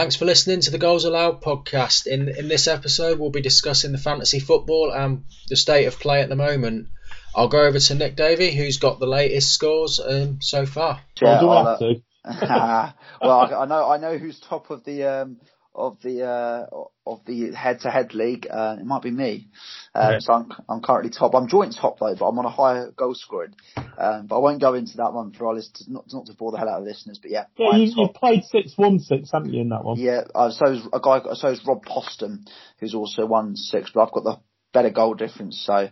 Thanks for listening to the Goals Allowed podcast. In this episode, we'll be discussing the fantasy football and the state of play at the moment. I'll go over to Nick Davey, who's got the latest scores so far. Yeah, I have to. Well, I know who's top of the head-to-head league. It might be me. So I'm currently top. I'm joint top though, but I'm on a higher goal scoring. But I won't go into that one for our listeners, not to bore the hell out of listeners. But yeah, you played 6-1-6, haven't you, in that one? Yeah. So is Rob Poston, who's also 1-6, but I've got the better goal difference. So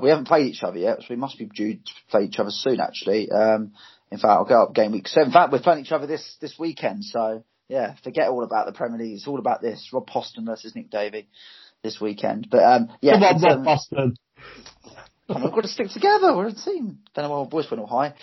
we haven't played each other yet, so we must be due to play each other soon. Actually, in fact, I'll go up game week 7. In fact, we're playing each other this weekend. So. Yeah, forget all about the Premier League. It's all about this. Rob Poston versus Nick Davey this weekend. But yeah, come on, Rob Poston. We've got to stick together. We're a team. Don't know why my voice went all high.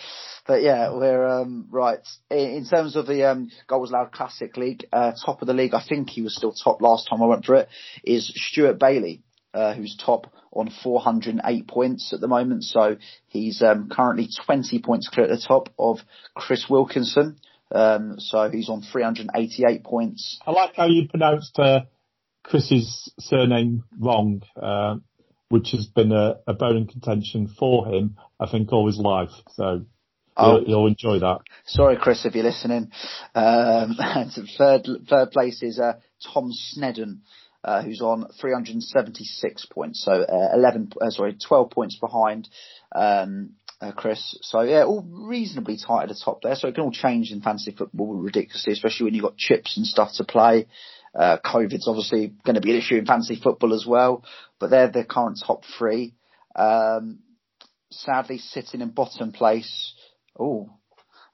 But yeah, we're right. In terms of the Goals Allowed Classic League, top of the league, I think he was still top last time I went for it, is Stuart Bailey, who's top on 408 points at the moment. So he's currently 20 points clear at the top of Chris Wilkinson. So he's on 388 points. I like how you pronounced Chris's surname wrong, which has been a bone in contention for him, I think, all his life. So you'll enjoy that. Sorry, Chris, if you're listening. Third place is Tom Sneddon, who's on 376 points. So 12 points behind Chris. So yeah, all reasonably tight at the top there. So it can all change in fantasy football ridiculously, especially when you've got chips and stuff to play. COVID's obviously going to be an issue in fantasy football as well, but they're the current top 3. Sadly sitting in bottom place, in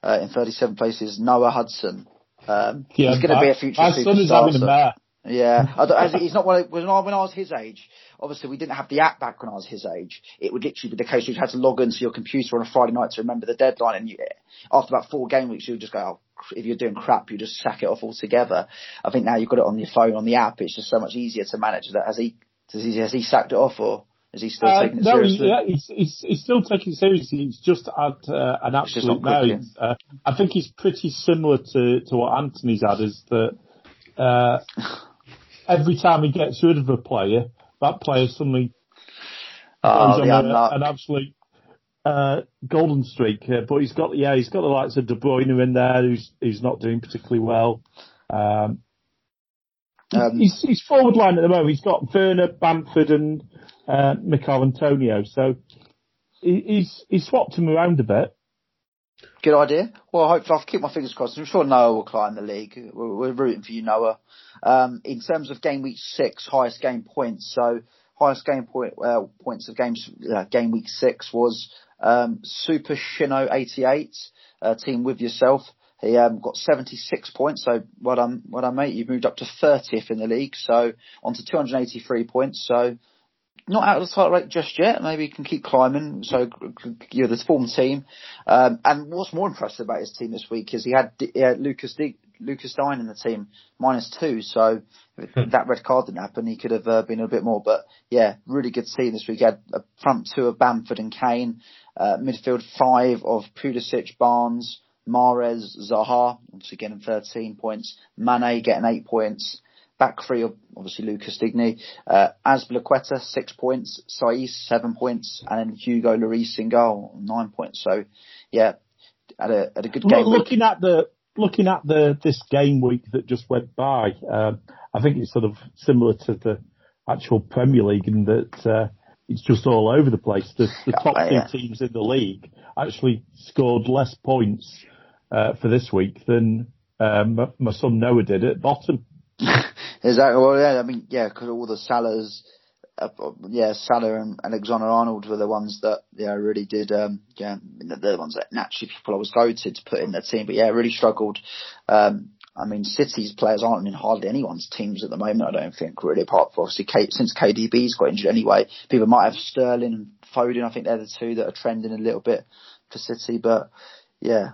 37th place is Noah Hudson. He's going to be a future superstar. Yeah, he's not one of, when I was his age. Obviously, we didn't have the app back when I was his age. It would literally be the case you'd had to log into your computer on a Friday night to remember the deadline, and after about 4 game weeks, you would just go, if you're doing crap, you just sack it off altogether. I think now you've got it on your phone, on the app. It's just so much easier to manage that. Has he sacked it off, or is he still taking it seriously? No, he's still taking it seriously. He's just had an absolute no. I think he's pretty similar to what Anthony's had, is that every time he gets rid of a player, that player suddenly goes on an absolute golden streak. But he's got the likes of De Bruyne in there, who's not doing particularly well. He's forward line at the moment. He's got Werner, Bamford, and Michail Antonio. So he swapped him around a bit. Good idea. Well, hopefully I'll keep my fingers crossed. I'm sure Noah will climb the league. We're rooting for you, Noah. In terms of game week 6, highest game points. So highest game points of game week 6 was Super Shino 88, team with yourself. He got 76 points. So well done, mate. You've moved up to 30th in the league. So on to 283 points. So not out of the title rate just yet. Maybe you can keep climbing. So you're the form team. And what's more impressive about his team this week is he had Lucas Digne in the team, -2. So if that red card didn't happen, he could have been a bit more. But yeah, really good team this week. He had a front 2 of Bamford and Kane, midfield 5 of Pulisic, Barnes, Mahrez, Zaha, obviously getting 13 points, Mane getting 8 points. Back 3, obviously Lucas Digne, Azpilicueta, 6 points, Saiz, 7 points, and then Hugo Lloris in goal, 9 points. So, yeah, had a good game. Looking at this game week that just went by, I think it's sort of similar to the actual Premier League in that it's just all over the place. The top 2 teams in the league actually scored less points for this week than my son Noah did at bottom. Exactly. Well, yeah, I mean, yeah, because all the Salahs, Salah and Alexander Arnold were the ones that really did, they're the ones that naturally people always go to put in their team, but yeah, really struggled. I mean, City's players aren't in hardly anyone's teams at the moment, I don't think, really, apart from obviously since KDB's got injured anyway. People might have Sterling and Foden, I think they're the 2 that are trending a little bit for City, but yeah.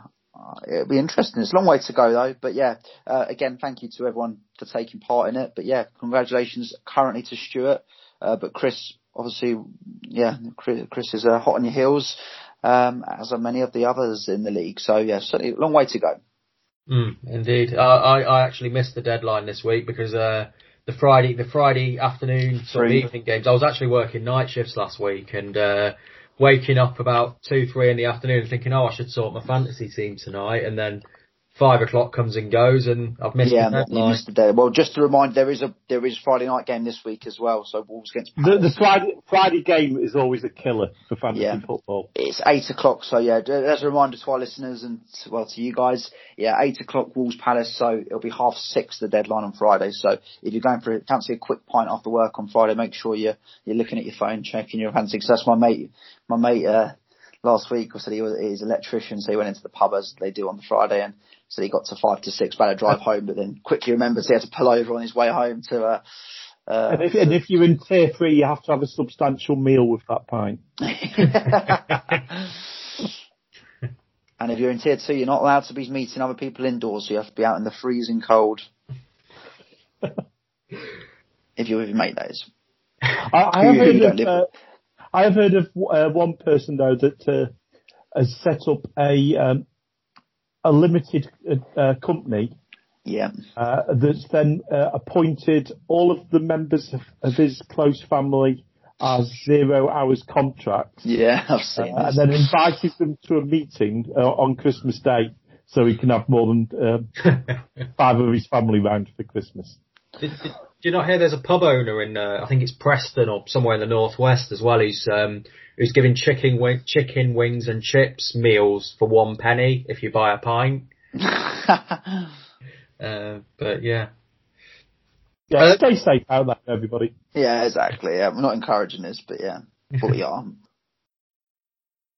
It'll be interesting. It's a long way to go though, but yeah, again, thank you to everyone for taking part in it, but yeah, congratulations currently to Stuart, but Chris, obviously, yeah, Chris is hot on your heels, as are many of the others in the league, so yeah, certainly a long way to go. Indeed. I actually missed the deadline this week because the Friday afternoon sort of evening games, I was actually working night shifts last week and waking up about 2-3 in the afternoon and thinking, I should sort my fantasy team tonight, and then 5 o'clock comes and goes and I've missed the deadline. You missed the day. Well, just to remind, there is a Friday night game this week as well, so Wolves against Palace. The Friday game is always a killer for fantasy football. It's 8 o'clock, so as a reminder to our listeners and to you guys, 8 o'clock Wolves Palace, so it'll be 6:30 the deadline on Friday. So if you're going for fancy a quick pint after work on Friday, make sure you're looking at your phone, checking your fancy. So that's my mate llast week, I said he's an electrician, so he went into the pub as they do on the Friday, and so he got to 5 to 6, about to drive home, but then quickly remembered he had to pull over on his way home to. And if you're in tier 3, you have to have a substantial meal with that pint. And if you're in tier 2, you're not allowed to be meeting other people indoors, so you have to be out in the freezing cold. If you're with your mate, that is. I have heard of one person though that has set up a limited company. Yeah. That's then appointed all of the members of his close family as 0 hours contracts. Yeah, I've seen that. And then invited them to a meeting on Christmas Day so he can have more than 5 of his family round for Christmas. Do you not hear there's a pub owner in, I think it's Preston or somewhere in the northwest as well, who's giving chicken wings and chips meals for £1 if you buy a pint. But yeah. Yeah, stay safe out there, everybody. Yeah, exactly. Yeah, we're not encouraging this, but yeah, but we are.